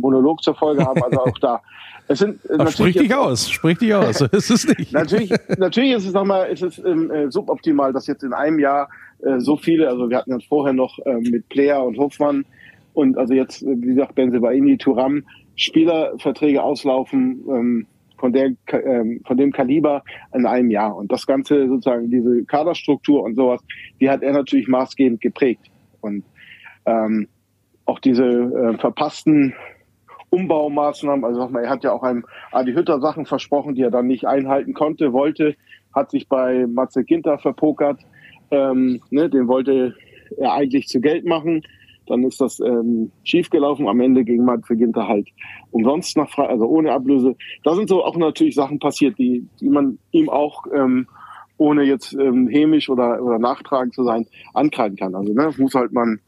Monolog zur Folge haben. Also auch da. Es sind sprich dich aus. Es ist nicht. natürlich ist es nochmal, suboptimal, dass jetzt in einem Jahr so viele. Also wir hatten das vorher noch mit Player und Hofmann und also jetzt wie gesagt Ben Sebaini, Thuram, Spielerverträge auslaufen. Von dem Kaliber in einem Jahr. Und das Ganze sozusagen, diese Kaderstruktur und sowas, die hat er natürlich maßgebend geprägt. Und auch diese verpassten Umbaumaßnahmen, also sag mal, er hat ja auch einem Adi Hütter Sachen versprochen, die er dann nicht einhalten konnte, wollte, hat sich bei Matze Ginter verpokert, den wollte er eigentlich zu Geld machen. Dann ist das schiefgelaufen. Am Ende ging man für Ginter halt umsonst ohne Ablöse. Da sind so auch natürlich Sachen passiert, die man ihm auch ohne jetzt hämisch oder nachtragend zu sein, ankreiden kann. Also ne, muss halt man...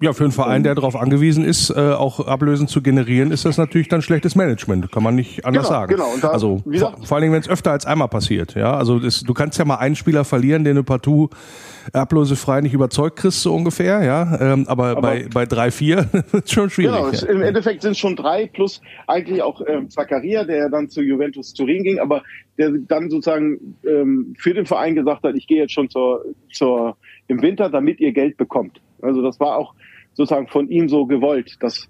ja, für einen Verein, der darauf angewiesen ist, auch Ablösen zu generieren, ist das natürlich dann schlechtes Management. Kann man nicht anders sagen. Genau. Und da, also vor allen Dingen, wenn es öfter als einmal passiert. Ja, also du kannst ja mal einen Spieler verlieren, den du partout ablösefrei nicht überzeugt kriegst, so ungefähr. Ja, aber bei 3-4 ist schon schwierig. Genau, ja. Im Endeffekt sind es schon 3 plus eigentlich auch Zaccaria, der dann zu Juventus Turin ging, aber der dann sozusagen für den Verein gesagt hat, ich gehe jetzt schon im Winter, damit ihr Geld bekommt. Also das war auch sozusagen von ihm so gewollt, dass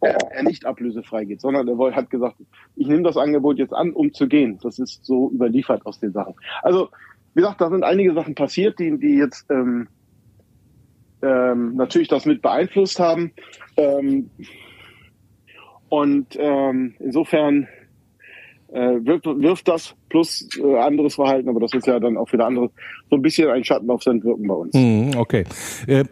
er nicht ablösefrei geht, sondern er hat gesagt, ich nehme das Angebot jetzt an, um zu gehen. Das ist so überliefert aus den Sachen. Also wie gesagt, da sind einige Sachen passiert, die jetzt natürlich das mit beeinflusst haben. Insofern wirft das plus anderes Verhalten, aber das ist ja dann auch wieder anderes, so ein bisschen ein Schatten auf sein Wirken bei uns. Okay.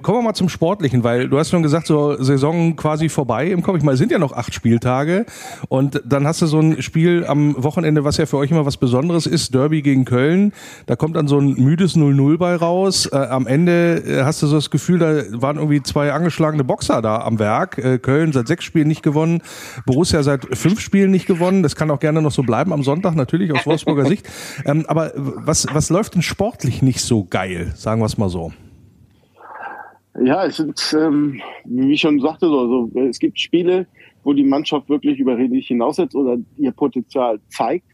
Kommen wir mal zum Sportlichen, weil du hast schon gesagt, so Saison quasi vorbei im Kopf. Ich meine, es sind ja noch 8 Spieltage und dann hast du so ein Spiel am Wochenende, was ja für euch immer was Besonderes ist, Derby gegen Köln. Da kommt dann so ein müdes 0-0 bei raus. Am Ende hast du so das Gefühl, da waren irgendwie 2 angeschlagene Boxer da am Werk. Köln seit 6 Spielen nicht gewonnen, Borussia seit 5 Spielen nicht gewonnen. Das kann auch gerne noch so bleiben am Sonntag, natürlich aus Wolfsburger Sicht. Aber was läuft denn sportlich nicht so geil, sagen wir es mal so? Ja, es sind, wie ich schon sagte, es gibt Spiele, wo die Mannschaft wirklich über sich hinaussetzt oder ihr Potenzial zeigt.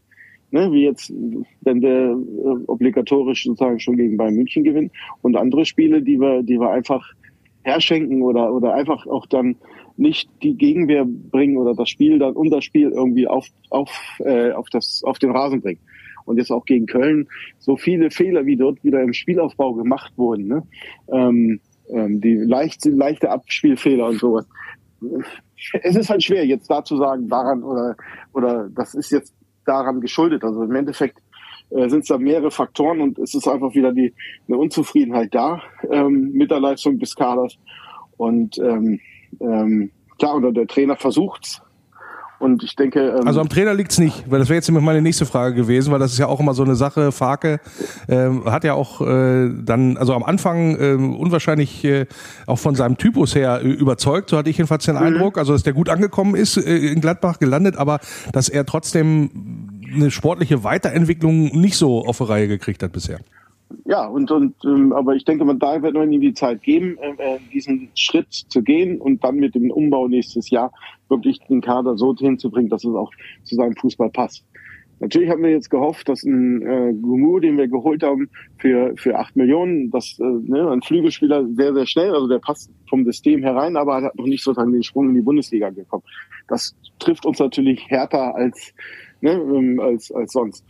Ne, wie jetzt, wenn wir obligatorisch sozusagen schon gegen Bayern München gewinnen. Und andere Spiele, die wir einfach herschenken oder einfach auch dann nicht die Gegenwehr bringen oder das Spiel dann um das Spiel irgendwie auf den Rasen bringen. Und jetzt auch gegen Köln so viele Fehler, wie dort wieder im Spielaufbau gemacht wurden, ne? Die leichte Abspielfehler und sowas. Es ist halt schwer, jetzt da zu sagen, daran oder das ist jetzt daran geschuldet. Also im Endeffekt sind es da mehrere Faktoren und es ist einfach wieder eine Unzufriedenheit da mit der Leistung des Kaders. Und klar, oder der Trainer versucht's. Und ich denke, also am Trainer liegt's nicht, weil das wäre jetzt nämlich meine nächste Frage gewesen, weil das ist ja auch immer so eine Sache. Farke hat ja auch dann, also am Anfang unwahrscheinlich auch von seinem Typus her überzeugt, so hatte ich jedenfalls den Eindruck, also dass der gut angekommen ist, in Gladbach gelandet, aber dass er trotzdem eine sportliche Weiterentwicklung nicht so auf die Reihe gekriegt hat bisher. Ja, aber ich denke, da wird noch nie die Zeit geben, diesen Schritt zu gehen und dann mit dem Umbau nächstes Jahr wirklich den Kader so hinzubringen, dass es auch zu seinem Fußball passt. Natürlich haben wir jetzt gehofft, dass ein Gumu, den wir geholt haben für 8 Millionen, dass ein Flügelspieler sehr, sehr schnell, also der passt vom System herein, aber er hat noch nicht sozusagen den Sprung in die Bundesliga gekommen. Das trifft uns natürlich härter als sonst.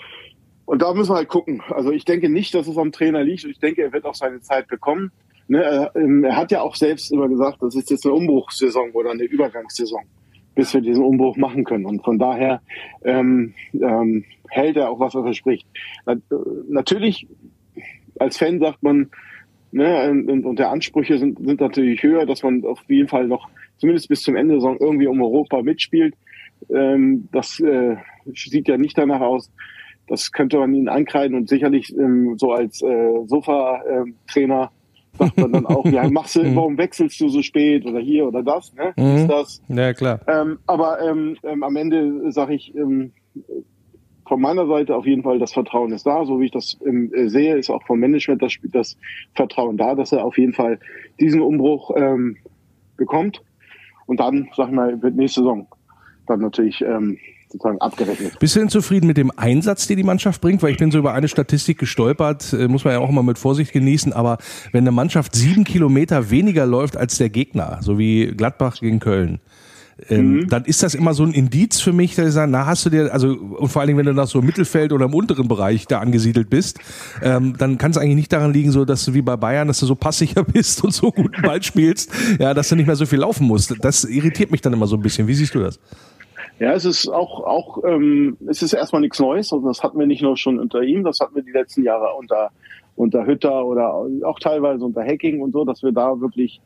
Und da müssen wir halt gucken. Also ich denke nicht, dass es am Trainer liegt. Ich denke, er wird auch seine Zeit bekommen. Er hat ja auch selbst immer gesagt, das ist jetzt eine Umbruchssaison oder eine Übergangssaison, bis wir diesen Umbruch machen können. Und von daher hält er auch, was er verspricht. Natürlich, als Fan sagt man, und der Ansprüche sind natürlich höher, dass man auf jeden Fall noch, zumindest bis zum Ende der Saison, irgendwie um Europa mitspielt. Das sieht ja nicht danach aus. Das könnte man ihnen ankreiden und sicherlich so als Sofa-Trainer sagt man dann auch, ja, warum wechselst du so spät oder hier oder das, ne? Ist das? Ja, klar. Am Ende sage ich von meiner Seite auf jeden Fall, das Vertrauen ist da, so wie ich das sehe, ist auch vom Management das Vertrauen da, dass er auf jeden Fall diesen Umbruch bekommt und dann, sag ich mal, wird nächste Saison dann natürlich sozusagen abgerechnet. Bist du denn zufrieden mit dem Einsatz, den die Mannschaft bringt? Weil ich bin so über eine Statistik gestolpert, muss man ja auch immer mit Vorsicht genießen, aber wenn eine Mannschaft 7 Kilometer weniger läuft als der Gegner, so wie Gladbach gegen Köln, dann ist das immer so ein Indiz für mich, dass ich sage, und vor allen Dingen, wenn du nach so Mittelfeld oder im unteren Bereich da angesiedelt bist, dann kann es eigentlich nicht daran liegen, so dass du wie bei Bayern, dass du so passsicher bist und so guten Ball spielst, ja, dass du nicht mehr so viel laufen musst. Das irritiert mich dann immer so ein bisschen. Wie siehst du das? Ja, es ist auch es ist erstmal nichts Neues. Also das hatten wir nicht nur schon unter ihm, das hatten wir die letzten Jahre unter Hütter oder auch teilweise unter Hacking und so, dass wir da wirklich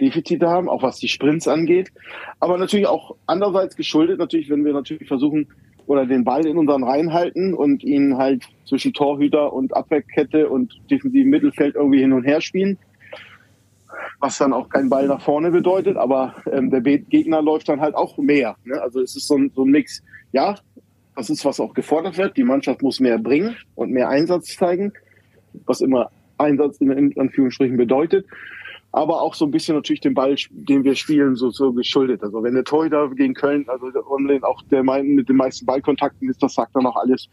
Defizite haben, auch was die Sprints angeht. Aber natürlich auch andererseits geschuldet, natürlich, wenn wir natürlich versuchen, oder den Ball in unseren Reihen halten und ihn halt zwischen Torhüter und Abwehrkette und defensiven Mittelfeld irgendwie hin und her spielen, was dann auch kein Ball nach vorne bedeutet, aber der Gegner läuft dann halt auch mehr. Ne? Also es ist so ein Mix. Ja, das ist, was auch gefordert wird. Die Mannschaft muss mehr bringen und mehr Einsatz zeigen, was immer Einsatz in Anführungsstrichen bedeutet. Aber auch so ein bisschen natürlich den Ball, den wir spielen, so geschuldet. Also wenn der Torhüter gegen Köln, also auch der mit den meisten Ballkontakten ist, das sagt dann auch alles,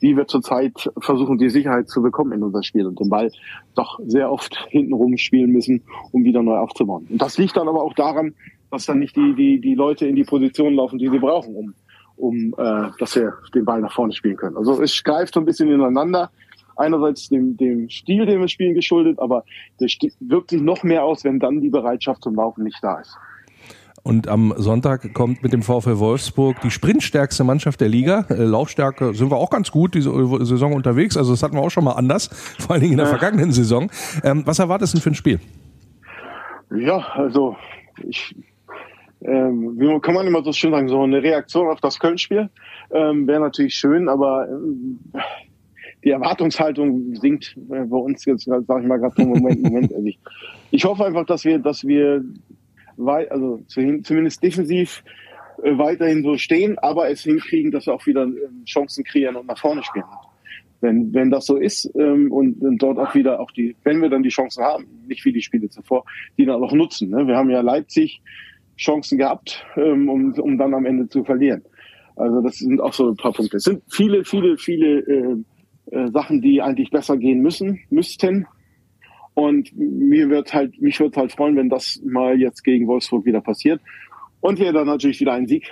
wie wir zurzeit versuchen, die Sicherheit zu bekommen in unser Spiel und den Ball doch sehr oft hintenrum spielen müssen, um wieder neu aufzubauen. Und das liegt dann aber auch daran, dass dann nicht die Leute in die Position laufen, die sie brauchen, um dass wir den Ball nach vorne spielen können. Also es greift so ein bisschen ineinander. Einerseits dem Stil, den wir spielen, geschuldet, aber der wirkt sich noch mehr aus, wenn dann die Bereitschaft zum Laufen nicht da ist. Und am Sonntag kommt mit dem VfL Wolfsburg die sprintstärkste Mannschaft der Liga. Laufstärke sind wir auch ganz gut diese Saison unterwegs. Also das hatten wir auch schon mal anders, vor allen Dingen in der vergangenen Saison. Was erwartest du denn für ein Spiel? Ja, also wie kann man immer so schön sagen, so eine Reaktion auf das Köln-Spiel wäre natürlich schön, aber die Erwartungshaltung sinkt bei uns jetzt, sage ich mal, gerade im Moment. Ich hoffe einfach, dass wir also zumindest defensiv weiterhin so stehen, aber es hinkriegen, dass wir auch wieder Chancen kreieren und nach vorne spielen. Wenn das so ist und dort auch wieder wenn wir dann die Chancen haben, nicht wie die Spiele zuvor, die dann auch nutzen. Ne? Wir haben ja Leipzig Chancen gehabt, um dann am Ende zu verlieren. Also das sind auch so ein paar Punkte. Es sind viele Sachen, die eigentlich besser gehen müssten. Und mich würde halt freuen, wenn das mal jetzt gegen Wolfsburg wieder passiert. Und wir dann natürlich wieder einen Sieg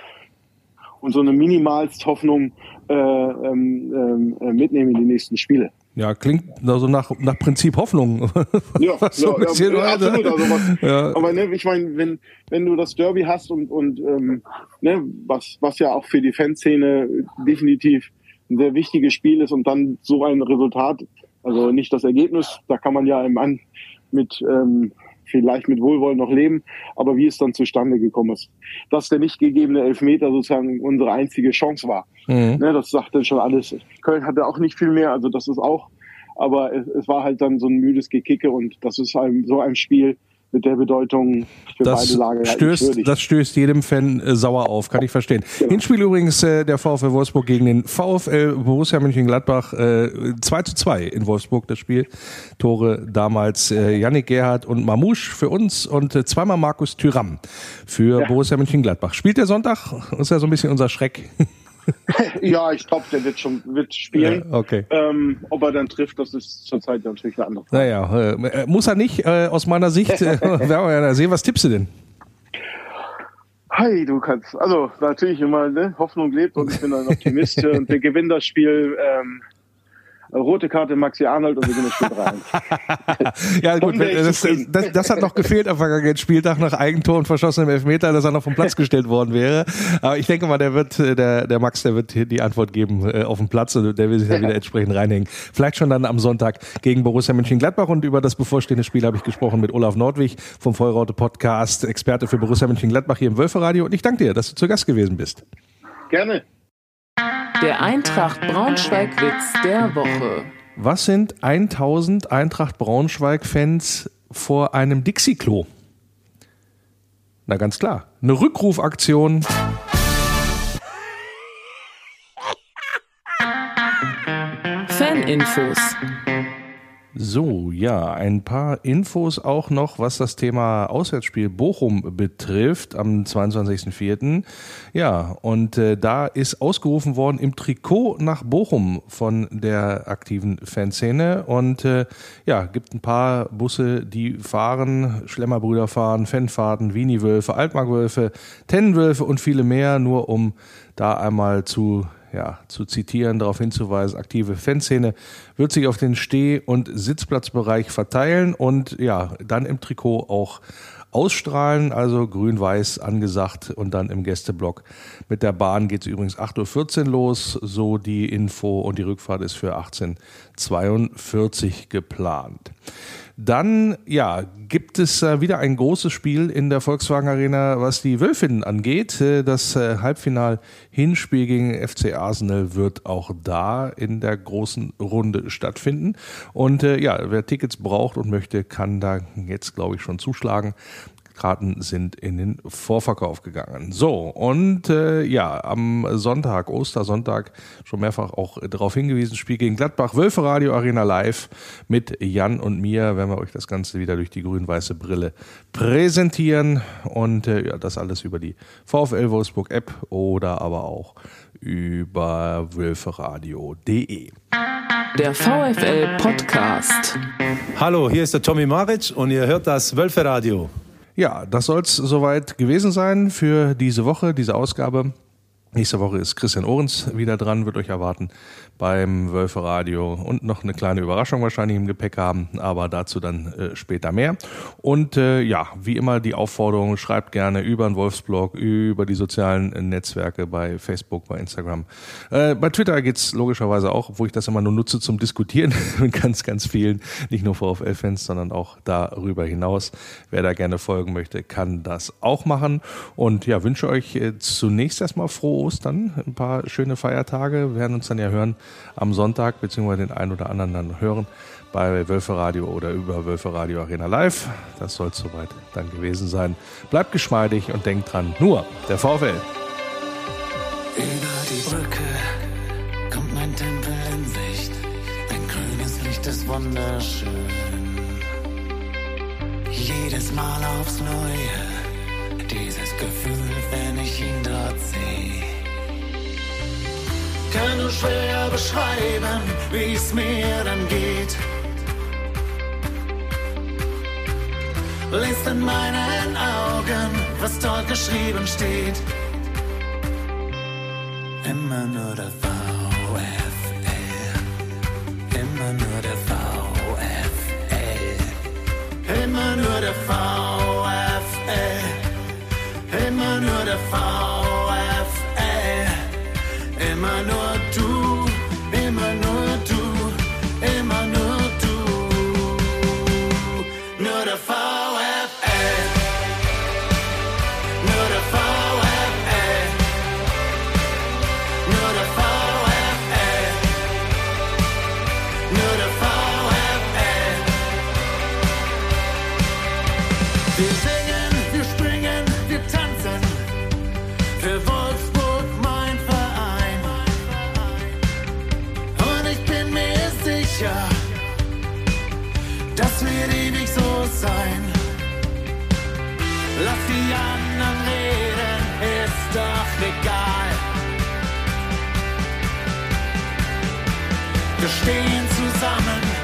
und so eine minimalst Hoffnung mitnehmen in die nächsten Spiele. Ja, klingt also nach Prinzip Hoffnung. Absolut. Also aber ne, ich meine, wenn du das Derby hast und was ja auch für die Fanszene definitiv ein sehr wichtiges Spiel ist und dann so ein Resultat, also nicht das Ergebnis, da kann man ja vielleicht mit Wohlwollen noch leben, aber wie es dann zustande gekommen ist, dass der nicht gegebene Elfmeter sozusagen unsere einzige Chance war. Mhm. Ne, das sagt dann schon alles. Köln hatte auch nicht viel mehr, also das ist auch, aber es war halt dann so ein müdes Gekicke und das ist so ein Spiel mit der Bedeutung für beide Lager. Das stößt jedem Fan sauer auf, kann ich verstehen. Genau. Hinspiel übrigens der VfL Wolfsburg gegen den VfL Borussia Mönchengladbach, 2:2 in Wolfsburg das Spiel. Tore damals Yannick Gerhardt und Mamouche für uns und zweimal Marcus Thuram für Borussia Mönchengladbach. Spielt der Sonntag? Das ist ja so ein bisschen unser Schreck. Ja, ich glaube, der wird spielen. Ja, okay. Ob er dann trifft, das ist zurzeit natürlich eine andere Frage. Naja, muss er nicht, aus meiner Sicht. Werden wir ja sehen. Was tippst du denn? Hi, du kannst. Also, natürlich immer, ne? Hoffnung lebt und ich bin ein Optimist. Und wir gewinnen das Spiel. Rote Karte Maxi Arnold und wir sind Spiel 3-1. Ja gut, das hat noch gefehlt am vergangenen Spieltag nach Eigentor und verschossenem Elfmeter, dass er noch vom Platz gestellt worden wäre. Aber ich denke mal, der Max wird die Antwort geben auf dem Platz und der will sich dann wieder entsprechend reinhängen. Vielleicht schon dann am Sonntag gegen Borussia Mönchengladbach. Und über das bevorstehende Spiel habe ich gesprochen mit Olaf Nordwig vom Vollraute-Podcast, Experte für Borussia Mönchengladbach hier im Wölfe Radio. Und ich danke dir, dass du zu Gast gewesen bist. Gerne. Der Eintracht-Braunschweig-Witz der Woche. Was sind 1000 Eintracht-Braunschweig-Fans vor einem Dixi-Klo? Na ganz klar, eine Rückrufaktion. Faninfos. So, ja, ein paar Infos auch noch, was das Thema Auswärtsspiel Bochum betrifft am 22.04. Ja, und da ist ausgerufen worden im Trikot nach Bochum von der aktiven Fanszene und gibt ein paar Busse, die fahren, Schlemmerbrüder fahren, Fanfahrten, Winiwölfe, Altmarkwölfe, Tennenwölfe und viele mehr, nur um da einmal zu zitieren, darauf hinzuweisen, aktive Fanszene wird sich auf den Steh- und Sitzplatzbereich verteilen und ja, dann im Trikot auch ausstrahlen, also grün-weiß angesagt und dann im Gästeblock. Mit der Bahn geht es übrigens 8:14 Uhr los, so die Info und die Rückfahrt ist für 18:42 Uhr geplant. Dann ja, gibt es wieder ein großes Spiel in der Volkswagen Arena, was die Wölfinnen angeht. Das Halbfinal-Hinspiel gegen FC Arsenal wird auch da in der großen Runde stattfinden. Und ja, wer Tickets braucht und möchte, kann da jetzt, glaube ich, schon zuschlagen. Karten sind in den Vorverkauf gegangen. So, und ja, am Sonntag, Ostersonntag, schon mehrfach auch darauf hingewiesen, Spiel gegen Gladbach, Wölfe Radio Arena live mit Jan und mir, werden wir euch das Ganze wieder durch die grün-weiße Brille präsentieren. Und ja, das alles über die VfL Wolfsburg App oder aber auch über wölferadio.de. Der VfL Podcast. Hallo, hier ist der Tommy Maric und ihr hört das Wölfe Radio. Ja, das soll es soweit gewesen sein für diese Woche, diese Ausgabe. Nächste Woche ist Christian Ohrens wieder dran, wird euch erwarten beim Wölfe Radio und noch eine kleine Überraschung wahrscheinlich im Gepäck haben, aber dazu dann später mehr. Und ja, wie immer die Aufforderung, schreibt gerne über den Wolfsblog, über die sozialen Netzwerke bei Facebook, bei Instagram. Bei Twitter geht's logischerweise auch, obwohl ich das immer nur nutze zum Diskutieren mit ganz, ganz vielen, nicht nur VfL-Fans, sondern auch darüber hinaus. Wer da gerne folgen möchte, kann das auch machen. Und ja, wünsche euch zunächst erstmal frohe Ostern, ein paar schöne Feiertage. Wir werden uns dann ja hören am Sonntag, beziehungsweise den einen oder anderen dann hören bei Wölfe Radio oder über Wölfe Radio Arena Live. Das soll es soweit dann gewesen sein. Bleibt geschmeidig und denkt dran, nur der VfL. Über die Brücke kommt mein Tempel in Sicht. Ein grünes Licht ist wunderschön. Jedes Mal aufs Neue. Dieses Gefühl, wenn ich ihn dort sehe, kann nur schwer beschreiben, wie es mir dann geht. Lest in meinen Augen, was dort geschrieben steht. Immer nur der VfL, immer nur der VfL, immer nur der VfL. Immer nur der VfL, immer nur du, immer nur du, immer nur du, nur der VfL, nur der VfL, nur der VfL, nur der VfL. Wir singen, wir springen, wir tanzen für Wolfsburg, mein Verein. Und ich bin mir sicher, das wird ewig so sein. Lass die anderen reden, ist doch egal. Wir stehen zusammen.